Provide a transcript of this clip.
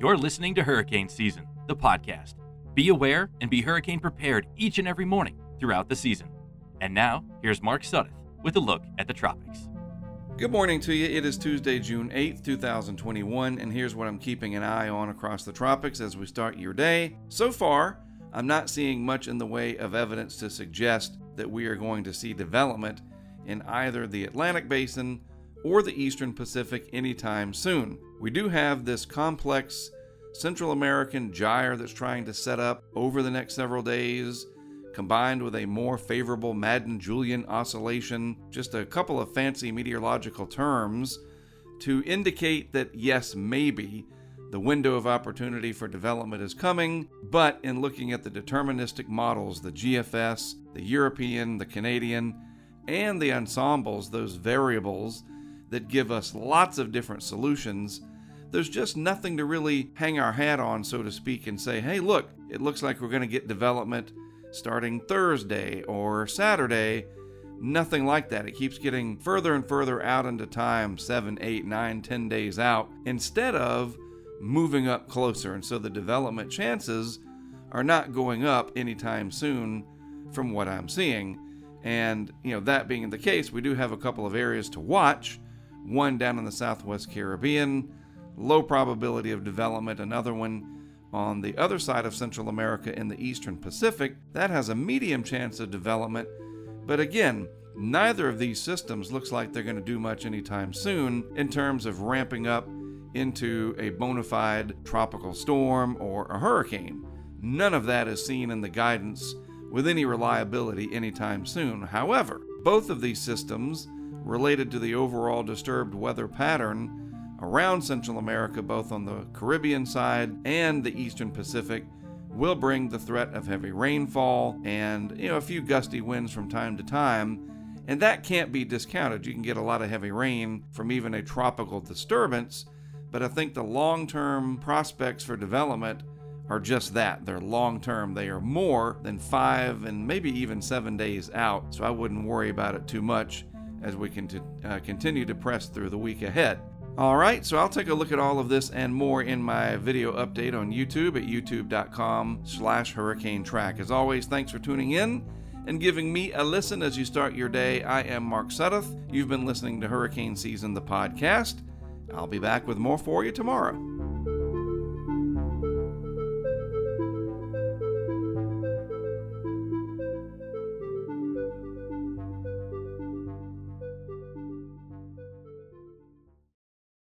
You're listening to Hurricane Season, the podcast. Be aware and be hurricane prepared each and every morning throughout the season. And now, here's Mark Sudduth with a look at the tropics. Good morning to you. It is Tuesday, June 8th, 2021, and here's what I'm keeping an eye on across the tropics as we start your day. So far, I'm not seeing much in the way of evidence to suggest that we are going to see development in either the Atlantic Basin or the Eastern Pacific anytime soon. We do have this complex Central American gyre that's trying to set up over the next several days, combined with a more favorable Madden-Julian oscillation, just a couple of fancy meteorological terms to indicate that, yes, maybe the window of opportunity for development is coming, but in looking at the deterministic models, the GFS, the European, the Canadian, and the ensembles, those variables that give us lots of different solutions, there's just nothing to really hang our hat on, so to speak, and say, hey, look, it looks like we're going to get development starting Thursday or Saturday. Nothing like that. It keeps getting further and further out into time, 7, 8, 9, 10 days out, instead of moving up closer. And so the development chances are not going up anytime soon from what I'm seeing. And, that being the case, we do have a couple of areas to watch. One down in the Southwest Caribbean, low probability of development. Another one on the other side of Central America in the Eastern Pacific, that has a medium chance of development. But again, neither of these systems looks like they're going to do much anytime soon in terms of ramping up into a bona fide tropical storm or a hurricane. None of that is seen in the guidance with any reliability anytime soon. However, both of these systems related to the overall disturbed weather pattern around Central America, both on the Caribbean side and the Eastern Pacific, will bring the threat of heavy rainfall and a few gusty winds from time to time, and that can't be discounted. You can get a lot of heavy rain from even a tropical disturbance, but I think the long-term prospects for development are just that. They're long-term. They are more than 5 and maybe even 7 days out, so I wouldn't worry about it too much as we continue to press through the week ahead. All right, so I'll take a look at all of this and more in my video update on YouTube at youtube.com/hurricane track. As always, thanks for tuning in and giving me a listen as you start your day. I am Mark Sudduth. You've been listening to Hurricane Season, the podcast. I'll be back with more for you tomorrow.